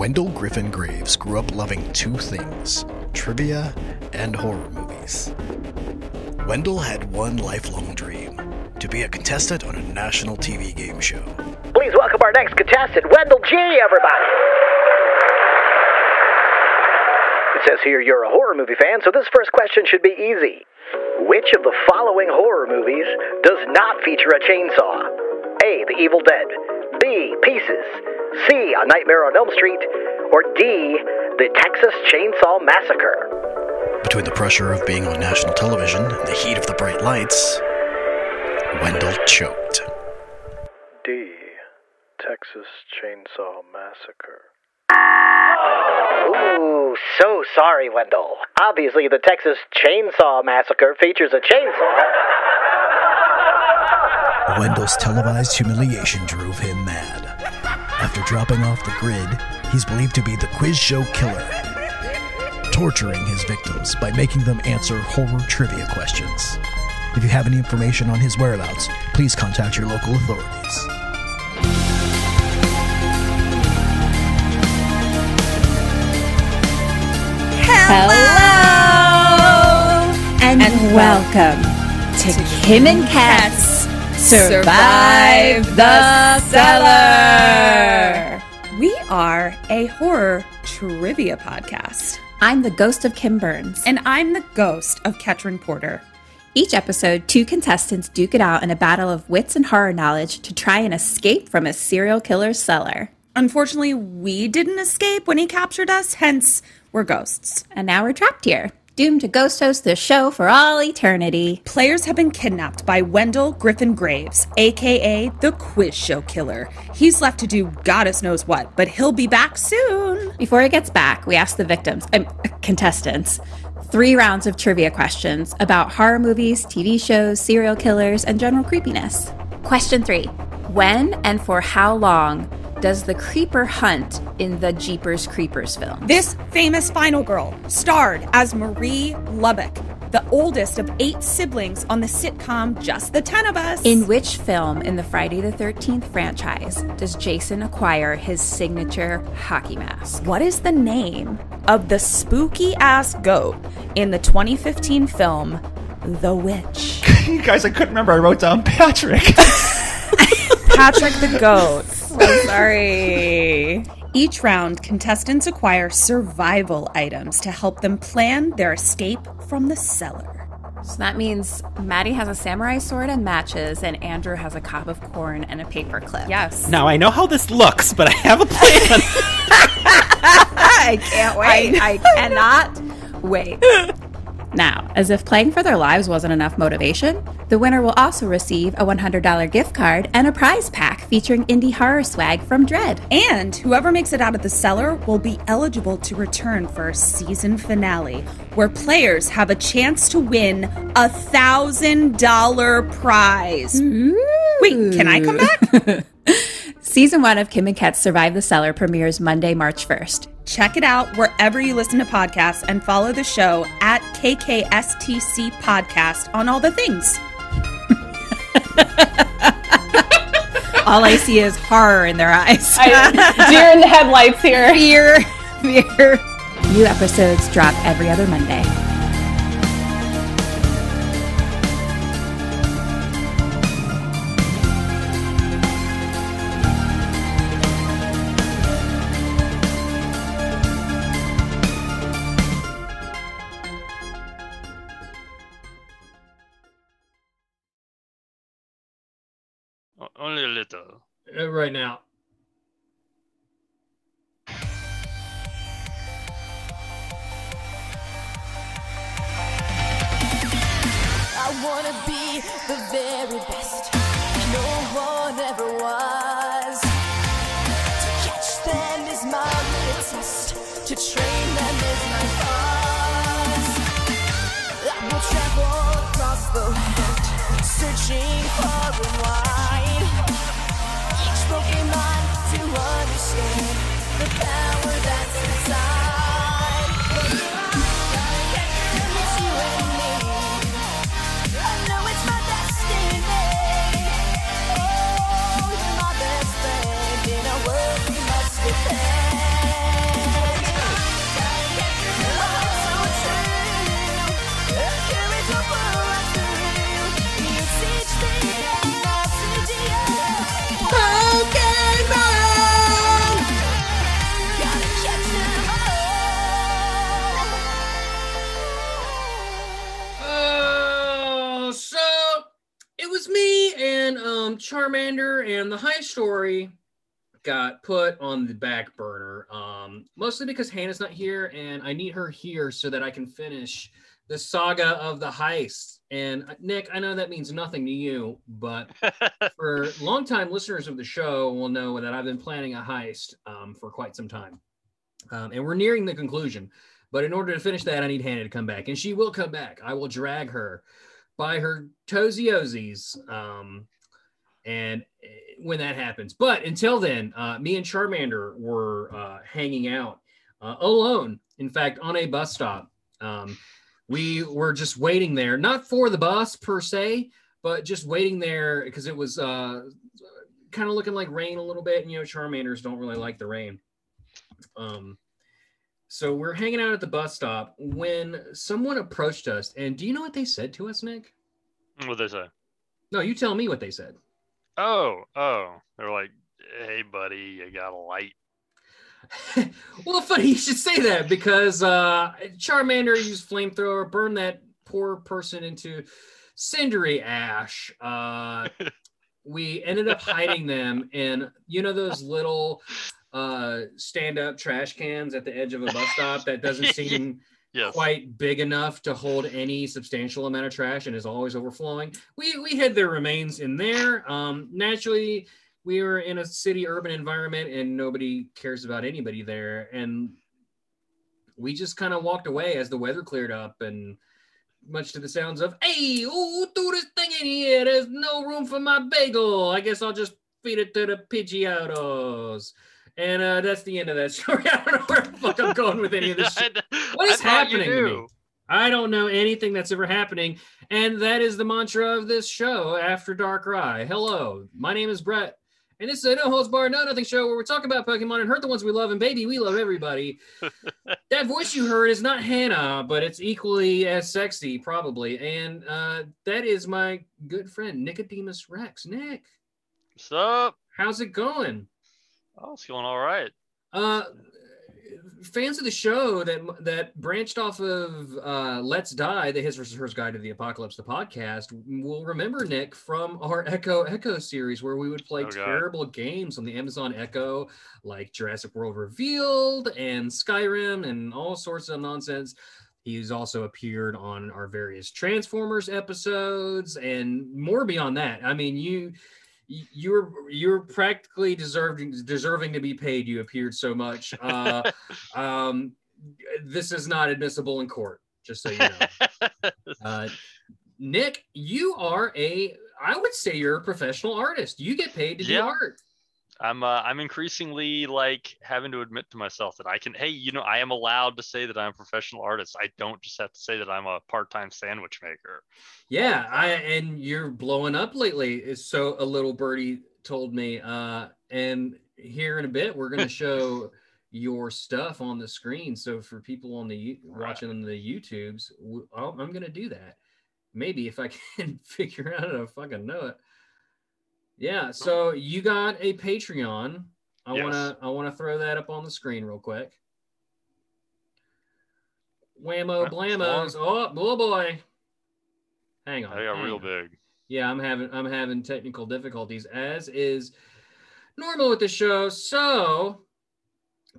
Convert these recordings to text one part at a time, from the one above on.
Wendell Griffin Graves grew up loving two things, trivia and horror movies. Wendell had one lifelong dream, to be a contestant on a national TV game show. Please welcome our next contestant, Wendell G, everybody. It says here you're a horror movie fan, so this first question should be easy. Which of the following horror movies does not feature a chainsaw? A, The Evil Dead. B, Pieces. C, A Nightmare on Elm Street. Or D, The Texas Chainsaw Massacre. Between the pressure of being on national television and the heat of the bright lights, Wendell choked. D, Texas Chainsaw Massacre. Ooh, so sorry, Wendell. Obviously, the Texas Chainsaw Massacre features a chainsaw. Wendell's televised humiliation drove him mad. After dropping off the grid, he's believed to be the quiz show killer, torturing his victims by making them answer horror trivia questions. If you have any information on his whereabouts, please contact your local authorities. Hello! And welcome to Kim and Kat's Survive the Cellar! We are a horror trivia podcast. I'm the ghost of Kim Burns. And I'm the ghost of Katrin Porter. Each episode, two contestants duke it out in a battle of wits and horror knowledge to try and escape from a serial killer's cellar. Unfortunately, we didn't escape when he captured us, hence... we're ghosts. And now we're trapped here, doomed to ghost host this show for all eternity. Players have been kidnapped by Wendell Griffin Graves, a.k.a. the quiz show killer. He's left to do goddess knows what, but he'll be back soon. Before he gets back, we ask the contestants, 3 rounds of trivia questions about horror movies, TV shows, serial killers, and general creepiness. Question 3. When and for how long does the creeper hunt in the Jeepers Creepers film? This famous final girl starred as Marie Lubbock, the oldest of 8 siblings on the sitcom Just the 10 of Us. In which film in the Friday the 13th franchise does Jason acquire his signature hockey mask? What is the name of the spooky-ass goat in the 2015 film The Witch? You guys, I couldn't remember. I wrote down Patrick. Patrick the goat. So sorry. Each round, contestants acquire survival items to help them plan their escape from the cellar. So that means Maddie has a samurai sword and matches, and Andrew has a cob of corn and a paper clip. Yes. Now, I know how this looks, but I have a plan. I can't wait. I cannot wait. Now, as if playing for their lives wasn't enough motivation, the winner will also receive a $100 gift card and a prize pack featuring indie horror swag from Dread. And whoever makes it out of the cellar will be eligible to return for a season finale, where players have a chance to win a $1,000 prize. Ooh. Wait, can I come back? Season 1 of Kim and Kat's Survive the Cellar premieres Monday, March 1st. Check it out wherever you listen to podcasts and follow the show at KKSTC Podcast on all the things. All I see is horror in their eyes. Deer in the headlights here. Fear. New episodes drop every other Monday. Only a little. Right now. I want to be the very best. No one ever was. To catch them is my real test. To train them is my cause. I will travel across the world, searching far and wide. The power that's inside. It's you and me. I know it's my destiny. Oh, you're my best friend in a world we must defend. Charmander and the high story got put on the back burner, mostly because Hannah's not here and I need her here so that I can finish the saga of the heist. And Nick, I know that means nothing to you, but for longtime listeners of the show will know that I've been planning a heist for quite some time. And we're nearing the conclusion, but in order to finish that, I need Hannah to come back, and she will come back. I will drag her by her toesy-ozies, and when that happens. But until then, me and Charmander were hanging out alone, in fact, on a bus stop. We were just waiting there, not for the bus per se, but just waiting there because it was kind of looking like rain a little bit, and you know, Charmanders don't really like the rain. So we're hanging out at the bus stop when someone approached us, and do you know what they said to us, Nick? What did they say? No, you tell me what they said. Oh. They were like, hey, buddy, you got a light? Well, funny you should say that, because Charmander used flamethrower, burned that poor person into cindery ash. We ended up hiding them in, you know, those little... stand-up trash cans at the edge of a bus stop that doesn't seem yes. quite big enough to hold any substantial amount of trash and is always overflowing. We had their remains in there. Naturally, we were in a city urban environment and nobody cares about anybody there. And we just kind of walked away as the weather cleared up, and much to the sounds of, hey, who threw this thing in here? There's no room for my bagel. I guess I'll just feed it to the Pidgeotos. And that's the end of that story. I don't know where the fuck I'm going with any of this shit. What is happening to me? I don't know anything that's ever happening. And that is the mantra of this show, After Dark Rye. Hello, my name is Brett. And this is a No Holds Bar, No Nothing show where we're talking about Pokemon and hurt the ones we love. And baby, we love everybody. That voice you heard is not Hannah, but it's equally as sexy, probably. And that is my good friend, Nicodemus Rex. Nick. What's up? How's it going? Oh, it's going all right. Fans of the show that branched off of Let's Die, the His vs. Hers Guide to the Apocalypse, the podcast, will remember Nick from our Echo series where we would play terrible games on the Amazon Echo, like Jurassic World Revealed and Skyrim and all sorts of nonsense. He's also appeared on our various Transformers episodes and more beyond that. I mean, you're practically deserving to be paid. You appeared so much. This is not admissible in court, just so you know. Nick, you are I would say you're a professional artist. You get paid to do art. I'm increasingly like having to admit to myself that I can, hey, you know, I am allowed to say that I'm a professional artist. I don't just have to say that I'm a part-time sandwich maker. Yeah, and you're blowing up lately. So a little birdie told me, and here in a bit, we're going to show your stuff on the screen. So for people on watching on the YouTubes, I'm going to do that. Maybe if I can figure out how to fucking know it. Yeah, so you got a Patreon. I wanna throw that up on the screen real quick. Whammo blammos. Oh boy. Hang on. They got real big. Yeah, I'm having technical difficulties, as is normal with the show. So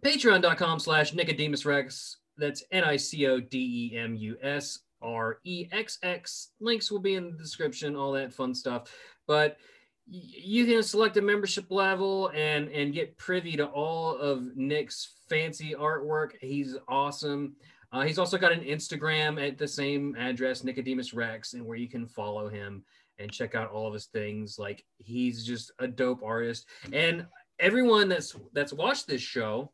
patreon.com/NicodemusRex. That's NicodemusRex. Links will be in the description, all that fun stuff. But you can select a membership level and get privy to all of Nick's fancy artwork. He's awesome. He's also got an Instagram at the same address, Nicodemus Rex, and where you can follow him and check out all of his things. Like, he's just a dope artist. And everyone that's watched this show,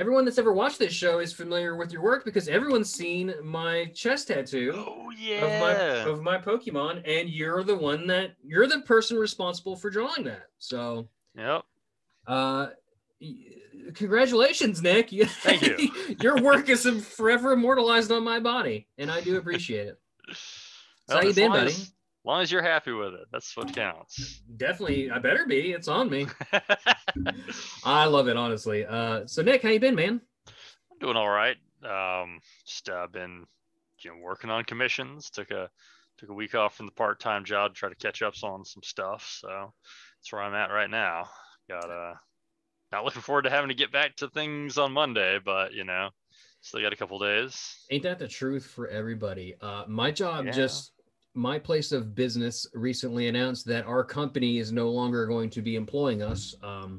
everyone that's ever watched this show is familiar with your work because everyone's seen my chest tattoo of my Pokemon, and you're the person responsible for drawing that. So, yep. Congratulations, Nick. Thank you. Your work is forever immortalized on my body, and I do appreciate it. So how you been, buddy? As long as you're happy with it, that's what counts. Definitely, I better be. It's on me. I love it, honestly. So Nick, how you been, man? I'm doing all right. Just been working on commissions. Took a Took a week off from the part-time job to try to catch up on some stuff. So that's where I'm at right now. Got not looking forward to having to get back to things on Monday, but you know, still got a couple days. Ain't that the truth for everybody? My job my place of business recently announced that our company is no longer going to be employing us. And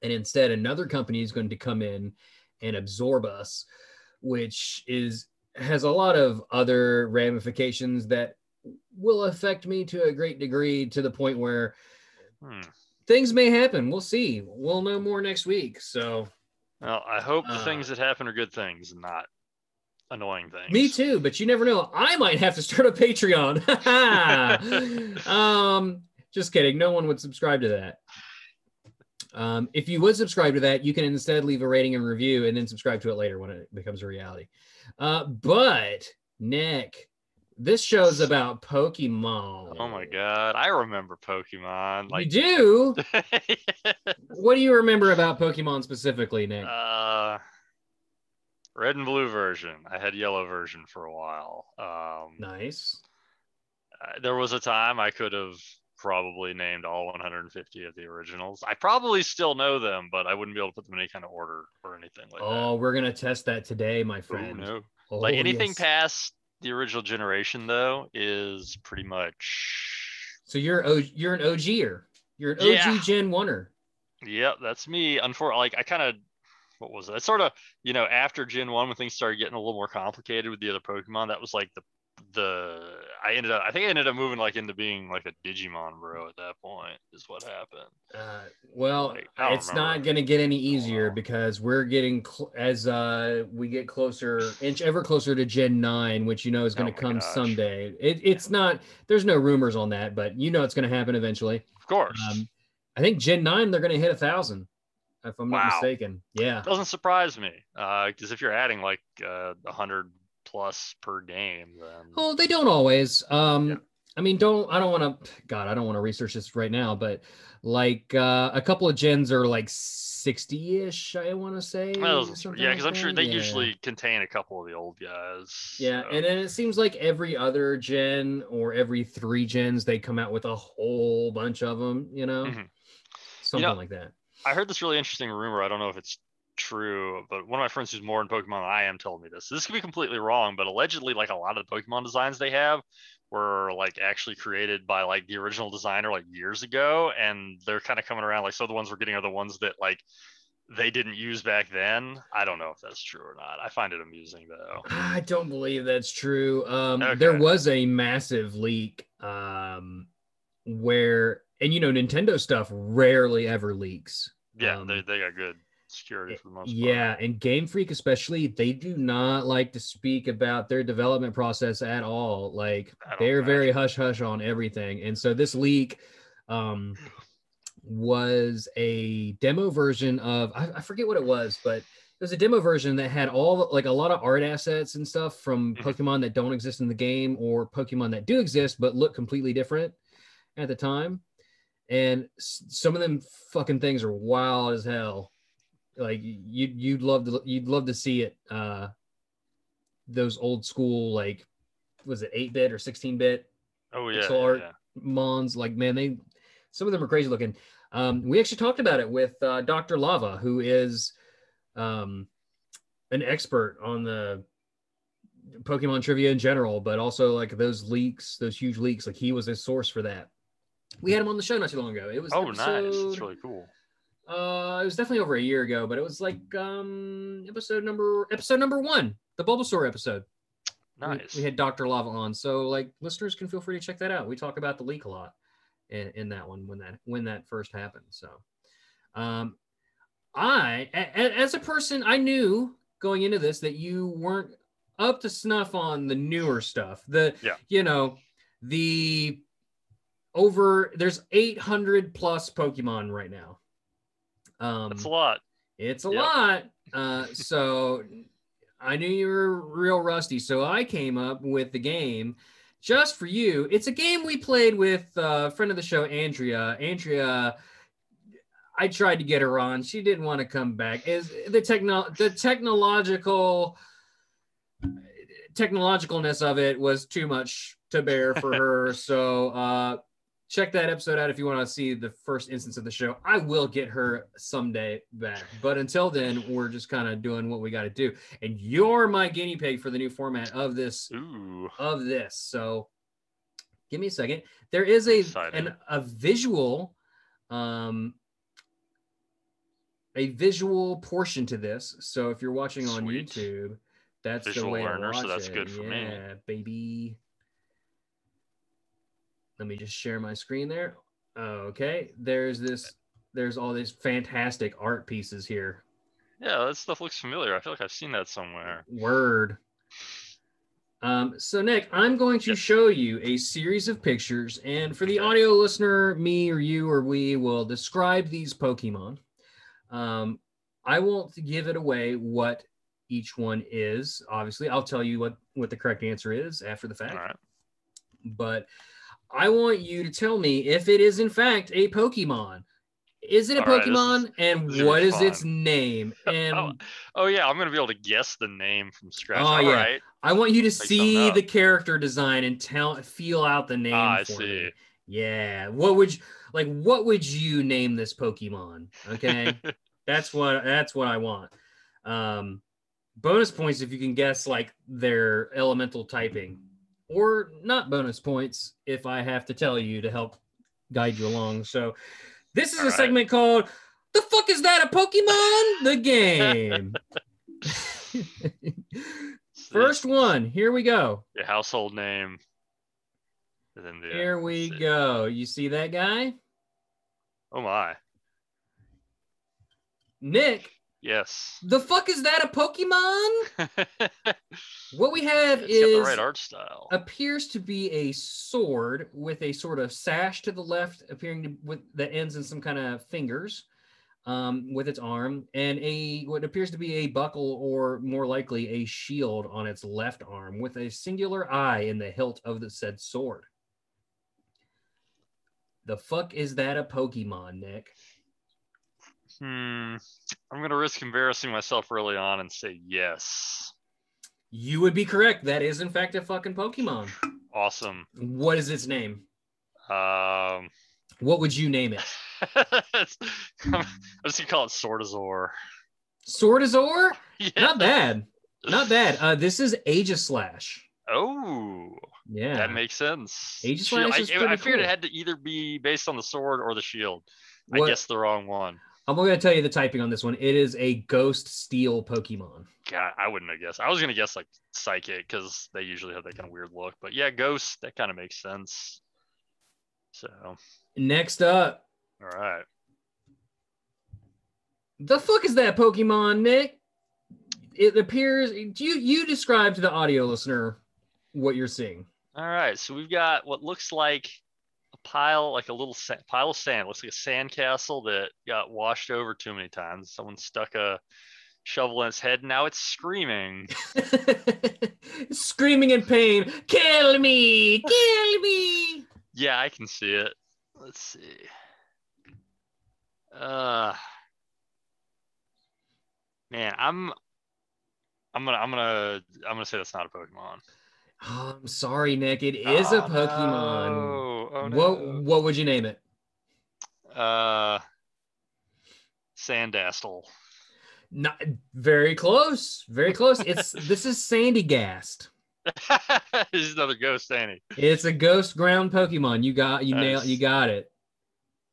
instead another company is going to come in and absorb us, which has a lot of other ramifications that will affect me to a great degree, to the point where things may happen. We'll see. We'll know more next week. So, well, I hope the things that happen are good things and not annoying things. Me too, but you never know. I might have to start a Patreon. Just kidding. No one would subscribe to that. If you would subscribe to that, you can instead leave a rating and review and then subscribe to it later when it becomes a reality. But Nick, this show's about Pokemon. Oh my God, I remember Pokemon. Like, you do? What do you remember about Pokemon specifically, Nick? Red and blue version. I had yellow version for a while. Nice. There was a time I could have probably named all 150 of the originals. I probably still know them, but I wouldn't be able to put them in any kind of order or anything like that. Oh, we're gonna test that today, my friend. Ooh, no. Oh, like anything past the original generation, though, is pretty much. So you're an OGer. You're an OG Gen 1er. Yep, that's me. Unfortunately, like I kind of, what was it? Sort of, you know, after Gen 1 when things started getting a little more complicated with the other Pokemon, that was like I ended up moving like into being like a Digimon bro at that point is what happened. It's not gonna get any easier because we're getting we get closer, ever closer to Gen 9, which you know is gonna come someday. It's not, there's no rumors on that, but you know it's gonna happen eventually. Of course. I think Gen 9 they're gonna hit 1,000. If I'm not mistaken. Yeah. Doesn't surprise me. Because if you're adding like 100 plus per game, then... Oh, they don't always. I mean, I don't want to research this right now, but like a couple of gens are like 60-ish, I want to say. Well, because I'm sure they usually contain a couple of the old guys. Yeah, so. And then it seems like every other gen or every three gens, they come out with a whole bunch of them, you know? Mm-hmm. Something like that. I heard this really interesting rumor. I don't know if it's true, but one of my friends who's more in Pokemon than I am told me this. This could be completely wrong, but allegedly, like a lot of the Pokemon designs they have were like actually created by like the original designer like years ago, and they're kind of coming around. Like, so the ones we're getting are the ones that like they didn't use back then. I don't know if that's true or not. I find it amusing though. I don't believe that's true. There was a massive leak where, and you know, Nintendo stuff rarely ever leaks. Yeah, they got good security for the most part. Yeah, and Game Freak especially, they do not like to speak about their development process at all. Like they're very hush-hush on everything. And so this leak was a demo version of, I forget what it was, but it was a demo version that had all like a lot of art assets and stuff from Pokemon that don't exist in the game or Pokemon that do exist but look completely different at the time. And some of them fucking things are wild as hell. Like you'd love to see it. Those old school, like, was it 8-bit or 16-bit? Oh yeah, pixel art mons. Like, man, some of them are crazy looking. We actually talked about it with Dr. Lava, who is an expert on the Pokemon trivia in general, but also like those leaks, those huge leaks. Like he was a source for that. We had him on the show not too long ago. It was nice. It's really cool. It was definitely over a year ago, but it was like episode number 1, the Bulbasaur episode. Nice. We had Dr. Lava on, so like listeners can feel free to check that out. We talk about the leak a lot in that one when that first happened. So, as a person, I knew going into this that you weren't up to snuff on the newer stuff. There's 800 plus Pokemon right now. That's a lot. It's a lot. So I knew you were real rusty. So I came up with the game just for you. It's a game we played with a friend of the show, Andrea. Andrea, I tried to get her on. She didn't want to come back. Is the technologicalness of it was too much to bear for her. So check that episode out if you want to see the first instance of the show. I will get her someday back. But until then, we're just kind of doing what we got to do. And you're my guinea pig for the new format of this. Ooh. Of this. So give me a second. There is a visual... a visual portion to this. So if you're watching on Sweet. YouTube, that's visual the way learner, to watch so that's it. Good for me. Yeah, baby. Let me just share my screen there. Okay, there's all these fantastic art pieces here. Yeah, that stuff looks familiar. I feel like I've seen that somewhere. Word. So Nick, I'm going to show you a series of pictures, and for the audio listener, me or you or we will describe these Pokemon. I won't give it away what each one is. Obviously, I'll tell you what the correct answer is after the fact. All right. But I want you to tell me if it is in fact a Pokemon. Is it a Pokemon, and what is its name? And oh yeah, I'm gonna be able to guess the name from scratch. Oh, all right. I want you to see the character design and feel out the name. I see. Yeah. What would you name this Pokemon? Okay, that's what I want. Bonus points if you can guess like their elemental typing, or not bonus points if I have to tell you to help guide you along. So. This is a segment called The Fuck Is That a Pokemon? The Game. First one. Here we go. The household name. And then here we go. You see that guy? Oh, my. Nick. Yes. The fuck is that a Pokemon? What we have is the right art style. Appears to be a sword with a sort of sash to the left, appearing to, with that ends in some kind of fingers, with its arm, and what appears to be a buckle or more likely a shield on its left arm, with a singular eye in the hilt of the said sword. The fuck is that a Pokemon, Nick? I'm going to risk embarrassing myself early on and say yes. You would be correct. That is, in fact, a fucking Pokemon. Awesome. What is its name? What would you name it? I'm just going to call it Swordazor. Swordazor? Yeah. Not bad. Not bad. This is Aegislash. Oh. Yeah. That makes sense. Aegislash is pretty cool. I figured it had to either be based on the sword or the shield. I guessed the wrong one. I'm going to tell you the typing on this one. It is a ghost steel Pokemon. God, I wouldn't have guessed. I was going to guess like psychic because they usually have that kind of weird look. But yeah, ghost, that kind of makes sense. So next up. All right. The fuck is that Pokemon, Nick? It appears you describe to the audio listener what you're seeing. All right. So we've got what looks like a little pile of sand. Looks like a sand castle that got washed over too many times. Someone stuck a shovel in its head. Now it's screaming. Screaming in pain. Kill me! Kill me! Yeah, I can see it. Let's see. Man, I'm gonna say that's not a Pokemon. Oh, I'm sorry, Nick. It is a Pokemon. No. Oh, no. What would you name it? Sandastle. Not very close. Very close. This is Sandygast. This is another ghost, Sandy. It's a ghost ground Pokemon. You got it.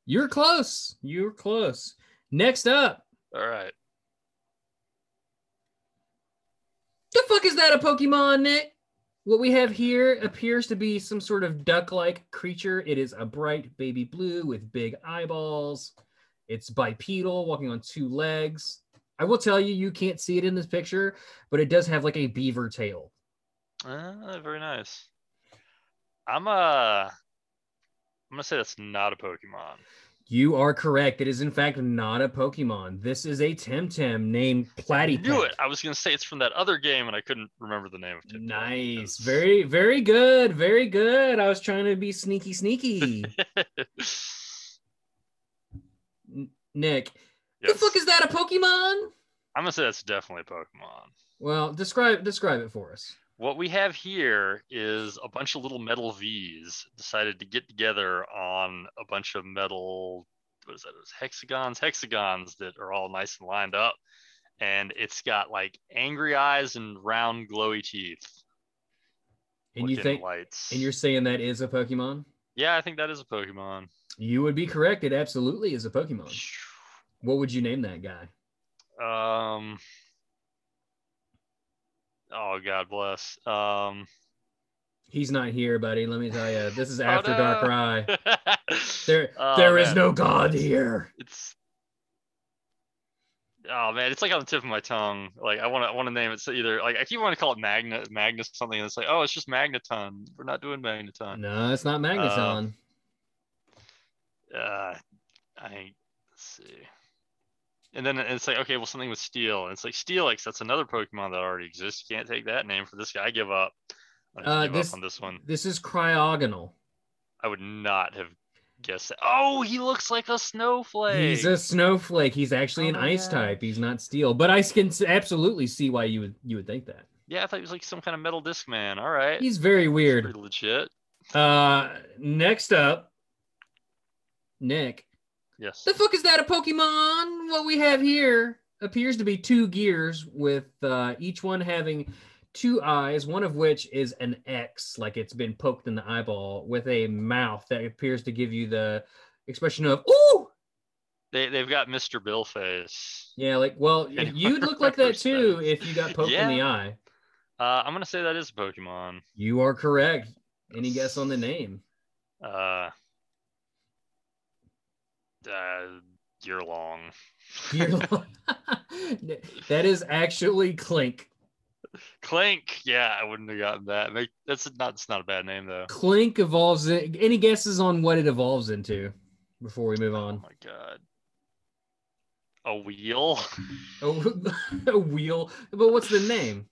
You're close. You're close. Next up. All right. The fuck is that a Pokemon, Nick? What we have here appears to be some sort of duck-like creature. It is a bright baby blue with big eyeballs. It's bipedal, walking on two legs. I will tell you, you can't see it in this picture, but it does have like a beaver tail. Very nice. I'm gonna say that's not a Pokemon. You are correct. It is, in fact, not a Pokemon. This is a Temtem named Platty. I knew it. I was going to say it's from that other game, and I couldn't remember the name of Temtem. Nice. Very, very good. Very good. I was trying to be sneaky. Nick, yes. The fuck is that, a Pokemon? I'm going to say that's definitely a Pokemon. Well, describe it for us. What we have here is a bunch of little metal Vs decided to get together on a bunch of metal, what is that? It was hexagons that are all nice and lined up. And it's got like angry eyes and round glowy teeth. And you think, and you're saying that is a Pokemon? Yeah, I think that is a Pokemon. You would be correct. It absolutely is a Pokemon. What would you name that guy? Oh, God bless. He's not here, buddy. Let me tell you, this is After Dark Rye. There is no God here. It's like on the tip of my tongue. Like I want to name it, so either like I keep wanting to call it Magnus something, and it's like, oh, it's just Magneton. We're not doing Magneton. No, it's not Magneton. Let's see. And then it's like, okay, well, something with steel. And it's like Steelix. That's another Pokemon that already exists. You can't take that name for this guy. I give up. I give up on this one. This is Cryogonal. I would not have guessed that. Oh, he looks like a snowflake. He's a snowflake. He's actually an ice type. He's not steel. But I can absolutely see why you would think that. Yeah, I thought he was like some kind of metal disc man. All right. He's very weird. Pretty legit. Next up, Nick. Yes. The fuck is that, a Pokemon? What we have here appears to be two gears with each one having two eyes, one of which is an X, like it's been poked in the eyeball, with a mouth that appears to give you the expression of, ooh! They've got Mr. Bill face. Yeah, like, well, you'd look like that too if you got poked in the eye. I'm going to say that is a Pokemon. You are correct. Any guess on the name? Year long. That is actually Klink. Klink, yeah, I wouldn't have gotten that. That's not a bad name though. Klink evolves. Any guesses on what it evolves into before we move on? Oh my god, a wheel. A wheel. But what's the name?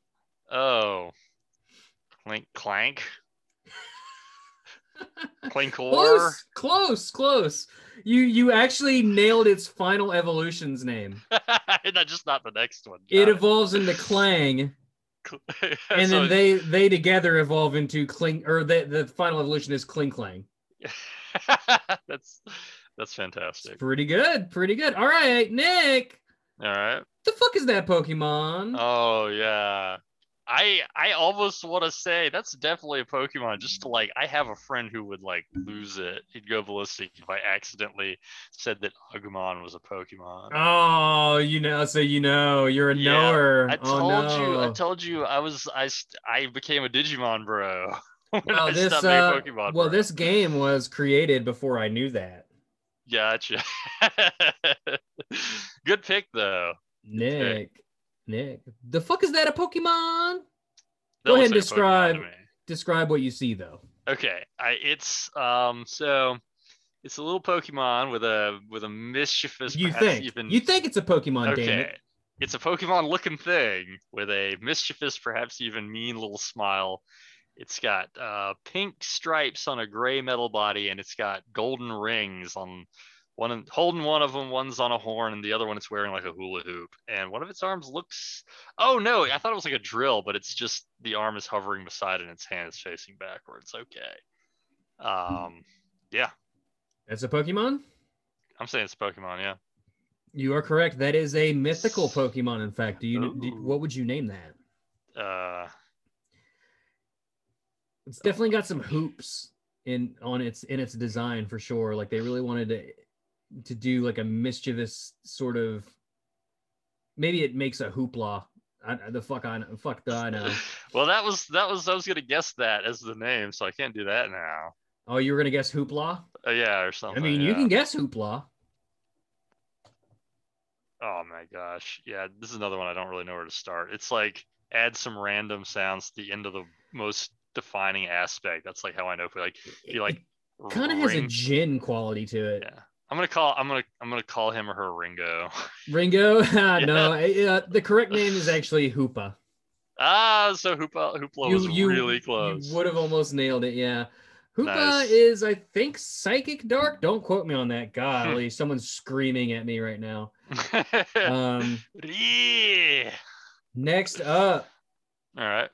Oh, Klinklang. Klinkor. Close. You actually nailed its final evolution's name. Just not the next one. It evolves into Klang. And then so they together evolve into Klink, or the final evolution is Klinklang. That's fantastic. It's pretty good. All right, Nick. All right. The fuck is that Pokemon? Oh yeah. I almost want to say that's definitely a Pokemon. Just to, like, I have a friend who would like lose it. He'd go ballistic if I accidentally said that Agumon was a Pokemon. Oh, you're a knower. I told you I became a Digimon bro. This game was created before I knew that. Gotcha. Good pick though. Nick, the fuck is that, a Pokemon? Go ahead and describe what you see though. Okay, it's a little Pokemon with a mischievous. You think it's a Pokemon? Okay, damn it. It's a Pokemon looking thing with a mischievous, perhaps even mean little smile. It's got pink stripes on a gray metal body, and it's got golden rings on. One holding one of them, one's on a horn, and the other one it's wearing like a hula hoop. And one of its arms looks... Oh, no, I thought it was like a drill, but it's just the arm is hovering beside it and its hand is facing backwards. Okay. Yeah. That's a Pokemon? I'm saying it's a Pokemon, yeah. You are correct. That is a mythical Pokemon, in fact. What would you name that? It's definitely got some hoops in its design, for sure. Like, they really wanted to do like a mischievous sort of, maybe it makes a hoopla. I know. Well, I was gonna guess that as the name, so I can't do that now. Oh, you were gonna guess hoopla? Yeah, or something. I mean, you can guess hoopla. Oh my gosh, yeah, this is another one I don't really know where to start. It's like add some random sounds to the end of the most defining aspect. That's like how I know if it kind of has a gin quality to it. Yeah. I'm gonna call him or her Ringo. Ringo? No, the correct name is actually Hoopa. So Hoopla was really close. You would have almost nailed it, yeah. Hoopa is, I think, psychic dark. Don't quote me on that. Golly, someone's screaming at me right now. Next up. All right.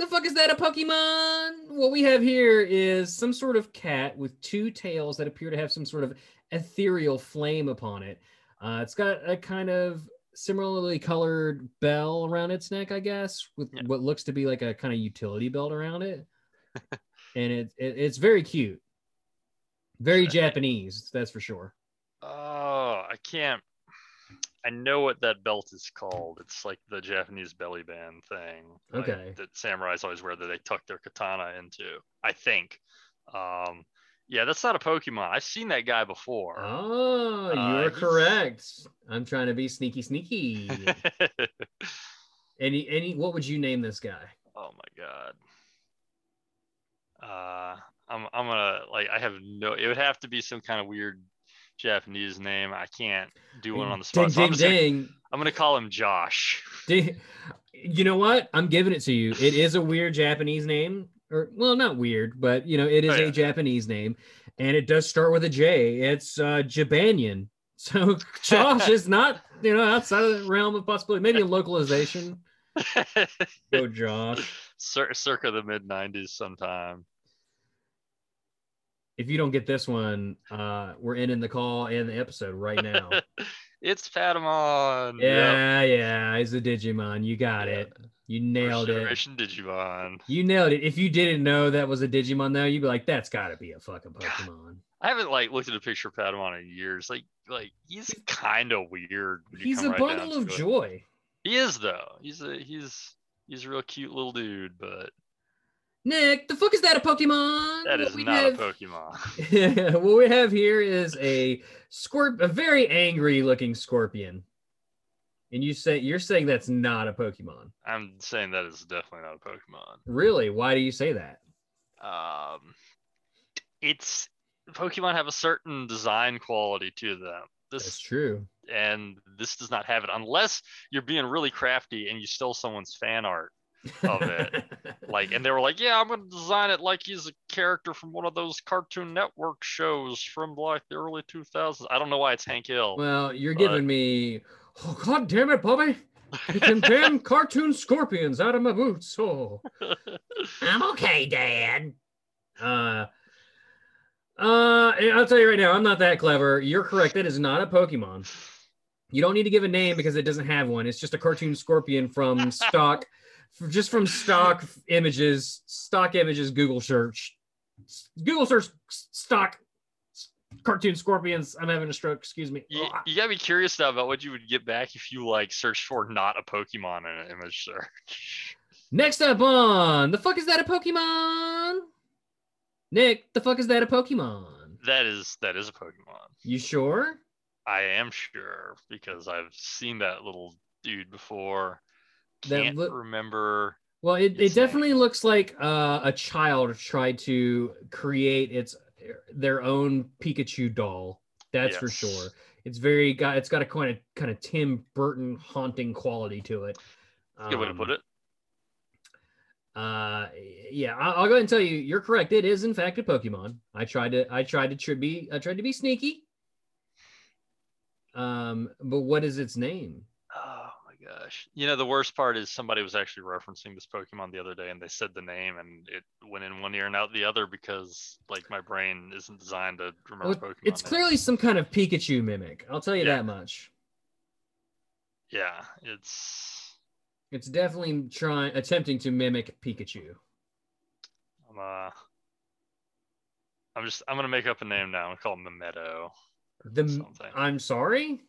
The fuck is that, a Pokemon? What we have here is some sort of cat with two tails that appear to have some sort of ethereal flame upon it. It's got a kind of similarly colored bell around its neck, I guess, with what looks to be like a kind of utility belt around it. And it's very cute. Very Japanese, that's for sure. Oh, I can't. I know what that belt is called. It's like the Japanese belly band thing. Okay. Like, that samurais always wear that they tuck their katana into, I think. Yeah, that's not a Pokemon. I've seen that guy before. Oh, you're correct. I'm trying to be sneaky. Any what would you name this guy? Oh my god. I'm gonna, like, I have no, it would have to be some kind of weird Japanese name. I can't do one on the spot. I'm gonna call him Josh. You know what? I'm giving it to you. It is a weird Japanese name, or, well, not weird, but you know, it is a Japanese name, and it does start with a J. It's Jibanyan. So Josh is not, you know, outside of the realm of possibility. Maybe a localization. Go Josh. Circa the mid '90s, sometime. If you don't get this one, we're ending the call and the episode right now. It's Patamon. Yeah, yeah, it's a Digimon. You got it. You nailed it. First generation Digimon. You nailed it. If you didn't know that was a Digimon, though, you'd be like, "That's got to be a fucking Pokemon." I haven't looked at a picture of Patamon in years. Like he's kind of weird. He's a bundle of joy. He is, though. He's a real cute little dude, but. Nick, the fuck is that, a Pokemon? That is not a Pokemon. What we have here is a very angry looking scorpion. And you're saying that's not a Pokemon. I'm saying that is definitely not a Pokemon. Really? Why do you say that? It's Pokemon have a certain design quality to them. That's true. And this does not have it unless you're being really crafty and you steal someone's fan art of it. And they were like, yeah, I'm gonna design it like he's a character from one of those Cartoon Network shows from like the early 2000s. I don't know why it's Hank Hill. Well, you're giving me, oh god damn it, Bobby, you can damn cartoon scorpions out of my boots. Oh, I'm okay, Dad. I'll tell you right now, I'm not that clever. You're correct. That is not a Pokemon. You don't need to give a name because it doesn't have one. It's just a cartoon scorpion from stock, just from stock images, Google search. Google search stock cartoon scorpions. I'm having a stroke. Excuse me. You gotta be curious now about what you would get back if you searched for not a Pokemon in an image search. Next up on the fuck is that, a Pokemon? Nick, the fuck is that, a Pokemon? That is a Pokemon. You sure? I am sure, because I've seen that little dude before. Can't remember. Well, it definitely looks like a child tried to create their own Pikachu doll. That's for sure. It's got a kind of Tim Burton haunting quality to it. That's a good way to put it. Yeah, I'll go ahead and tell you, you're correct. It is in fact a Pokemon. I tried to be sneaky. But what is its name? Oh my gosh. You know, the worst part is somebody was actually referencing this Pokemon the other day, and they said the name, and it went in one ear and out the other, because my brain isn't designed to remember Pokemon. It's clearly some kind of Pikachu mimic. I'll tell you that much. Yeah, It's definitely attempting to mimic Pikachu. I'm gonna make up a name now. I'm gonna call him Mimetto. I'm sorry.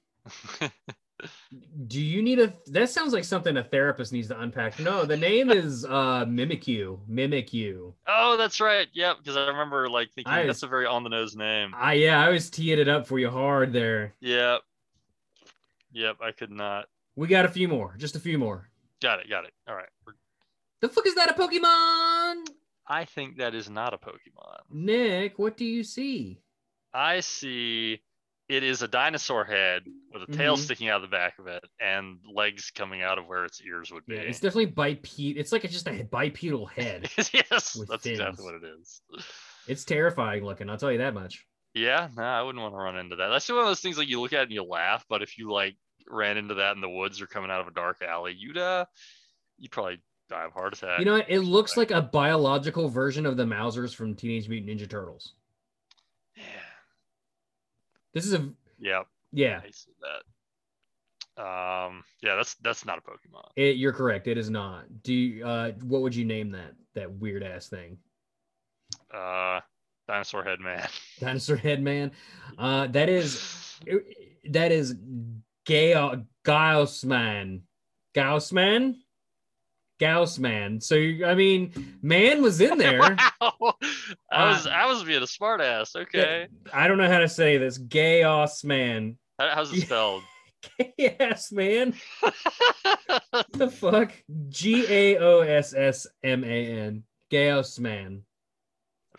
Do you need that sounds like something a therapist needs to unpack. No, the name is Mimikyu. Oh, that's right. Yep, because I remember thinking that's a very on the nose name. I was teeing it up for you hard there. Yep, I could not. We got a few more. Just a few more. Got it. All right. The fuck is that, a Pokemon? I think that is not a Pokemon. Nick, what do you see? I see it is a dinosaur head with a tail sticking out of the back of it and legs coming out of where its ears would be. Yeah, it's definitely bipedal. It's just a bipedal head. Yes, that's exactly what it is. It's terrifying looking, I'll tell you that much. Yeah, no, I wouldn't want to run into that. That's one of those things you look at and you laugh, but if you ran into that in the woods or coming out of a dark alley, you'd probably die of heart attack. You know what? It looks like a biological version of the Mausers from Teenage Mutant Ninja Turtles. Yeah. This is a... Yeah. Yeah. I see that. Yeah, that's not a Pokemon. You're correct. It is not. Do you, what would you name that weird ass thing? Dinosaur Headman. Dinosaur Headman. That is Gaussman. Gaussman? Gaussman. So I mean, man was in there. Wow. I was being a smart ass. Okay. I don't know how to say this. Gaussman. How's it spelled? Yes, man. What the fuck? Gaussman. Gaussman.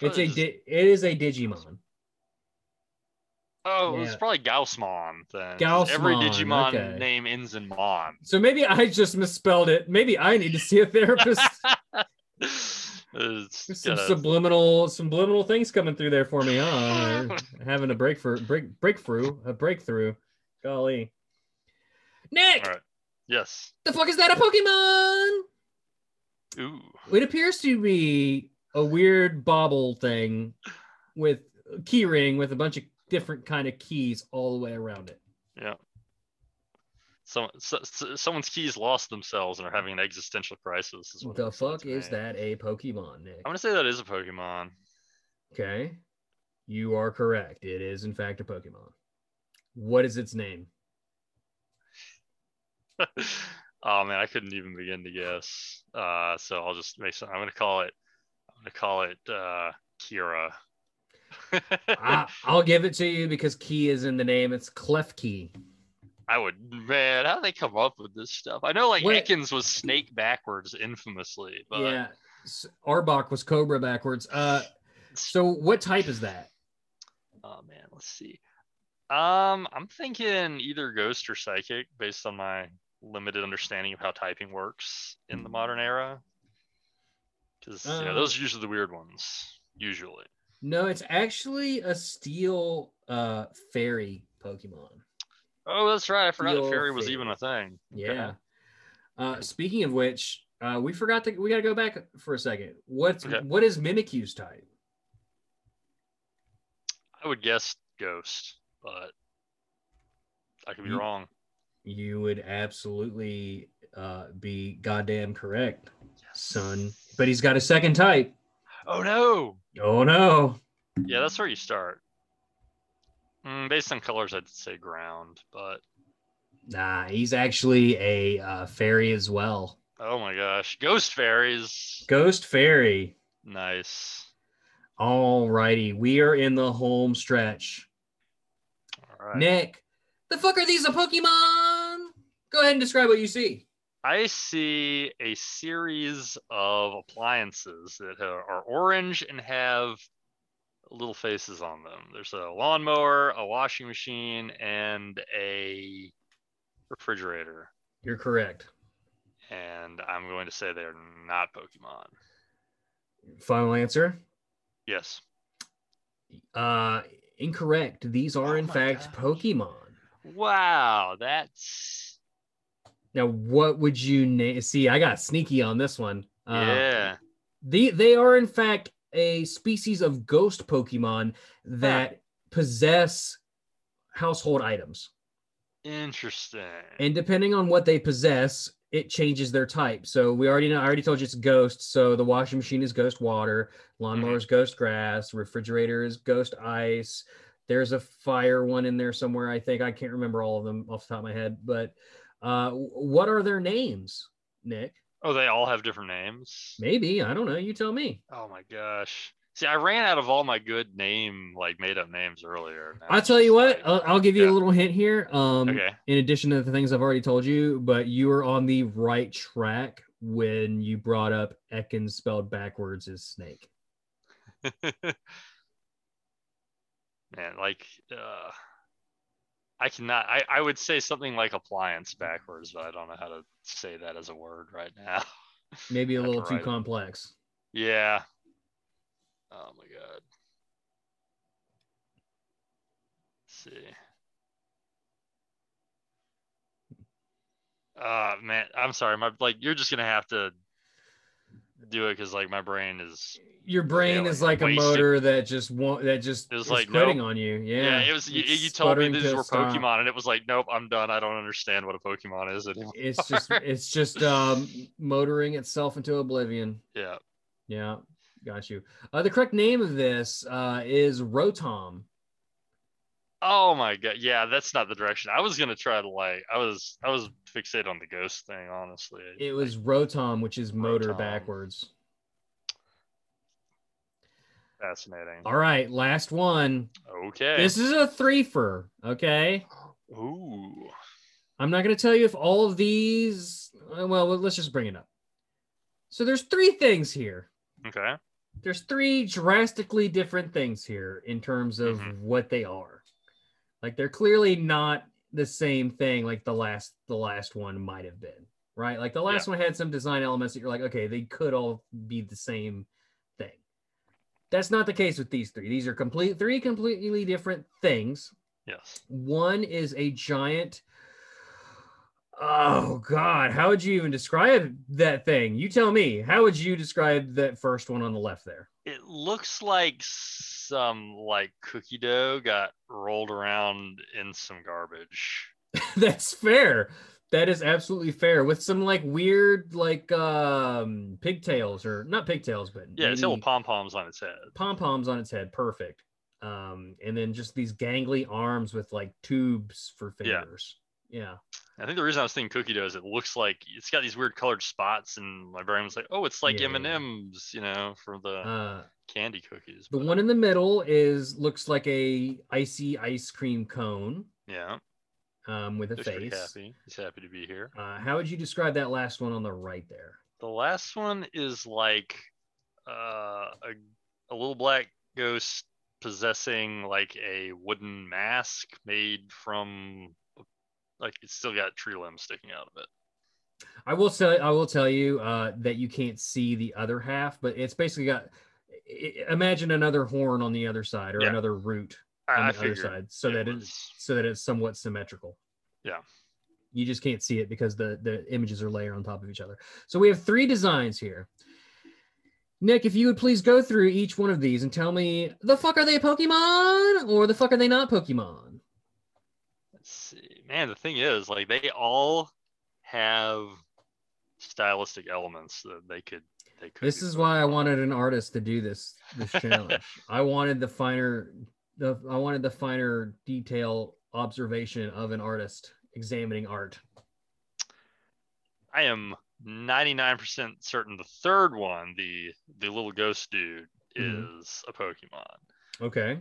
It is a Digimon. Oh, yeah. It's probably Gaussmon then. Gaussmon. Every Digimon name ends in Mon. So maybe I just misspelled it. Maybe I need to see a therapist. Some subliminal things coming through there for me, huh? Having a breakthrough. Golly. Nick! All right. Yes. The fuck is that, a Pokemon? Ooh. It appears to be a weird bobble thing with a key ring with a bunch of different kind of keys all the way around it. Yeah. Someone's keys lost themselves and are having an existential crisis. Is what the fuck is that, a Pokemon, Nick? I'm going to say that is a Pokemon. Okay. You are correct. It is, in fact, a Pokemon. What is its name? Oh man, I couldn't even begin to guess. So I'll just make something. I'm gonna call it Kira. I'll give it to you because key is in the name. It's Clef Key. How do they come up with this stuff? I know, like, Ekans was snake backwards infamously, but yeah, Arbok was cobra backwards. So what type is that? Oh man, let's see. I'm thinking either ghost or psychic based on my limited understanding of how typing works in the modern era. Because those are usually the weird ones, usually. No, it's actually a steel fairy Pokemon. Oh, that's right. I forgot that fairy was even a thing. Okay. Yeah. Speaking of which, we got to go back for a second. What is Mimikyu's type? I would guess ghost. But I could be wrong. You would absolutely be goddamn correct, son. But he's got a second type. Oh, no. Oh, no. Yeah, that's where you start. Based on colors, I'd say ground, but... Nah, he's actually a fairy as well. Oh, my gosh. Ghost fairies. Ghost fairy. Nice. All righty. We are in the home stretch. Right. Nick, the fuck are these, a Pokemon? Go ahead and describe what you see. I see a series of appliances that are orange and have little faces on them. There's a lawnmower, a washing machine, and a refrigerator. You're correct. And I'm going to say they're not Pokemon. Final answer? Yes. Incorrect. These are, in fact, Pokemon. Wow, that's... Now, what would you name? See, I got sneaky on this one. Yeah. They are, in fact, a species of ghost Pokemon that possess household items. Interesting. And depending on what they possess, it changes their type. So I already told you it's ghost. So the washing machine is ghost water, lawnmower is ghost grass, refrigerator is ghost ice. There's a fire one in there somewhere. I think I can't remember all of them off the top of my head. But what are their names, Nick? Oh, they all have different names. Maybe, I don't know. You tell me. Oh my gosh. See, I ran out of all my good name, like made-up names earlier. I'll tell you what. I'll give you a little hint here. Okay. In addition to the things I've already told you, but you were on the right track when you brought up Ekans spelled backwards as snake. Man, like, I cannot. I would say something like appliance backwards, but I don't know how to say that as a word right now. Maybe a little too complex. Yeah. Oh my god. Let's see. Man, I'm sorry. You're just gonna have to do it because like my brain is. Your brain is like a motor that just won't. That just is like quitting on you. Yeah. Yeah. It was. You told me these were Pokemon, and it was like, nope, I'm done. I don't understand what a Pokemon is anymore. It's just. It's just motoring itself into oblivion. Yeah. Yeah. Got you. The correct name of this is Rotom. Oh my god! Yeah, that's not the direction I was gonna try to like. I was fixated on the ghost thing, honestly. It was Rotom, which is motor backwards. Fascinating. All right, last one. Okay. This is a three-fer. Okay. Ooh. I'm not gonna tell you if all of these. Well, let's just bring it up. So there's three things here. Okay. There's three drastically different things here in terms of what they are. Like they're clearly not the same thing. Like the last one might have been, right? Like the last one had some design elements that you're like, okay, they could all be the same thing. That's not the case with these three. These are three completely different things. Yes. One is a giant. Oh God, how would you even describe that thing? You tell me. How would you describe that first one on the left there? It looks like some like cookie dough got rolled around in some garbage. That's fair. That is absolutely fair. With some like weird like pigtails or not pigtails, but yeah, it's little pom-poms on its head. Pom-poms on its head, perfect. And then just these gangly arms with like tubes for fingers. Yeah. I think the reason I was thinking cookie dough is it looks like it's got these weird colored spots, and my brain was like, oh, it's like M&M's, you know, for the candy cookies. The one in the middle looks like a icy ice cream cone. Yeah. With a face. Happy. He's happy to be here. How would you describe that last one on the right there? The last one is like a little black ghost possessing like a wooden mask made from. Like it's still got tree limbs sticking out of it. I will tell you that you can't see the other half, but it's basically got. Imagine another horn on the other side, or another root on the other side, so that it's somewhat symmetrical. Yeah, you just can't see it because the images are layered on top of each other. So we have three designs here. Nick, if you would please go through each one of these and tell me, the fuck are they Pokemon, or the fuck are they not Pokemon? Man, the thing is, like, they all have stylistic elements that they could. This is why I wanted an artist to do this challenge. I wanted the finer detail observation of an artist examining art. I am 99% certain the third one, the little ghost dude, is a Pokemon. Okay.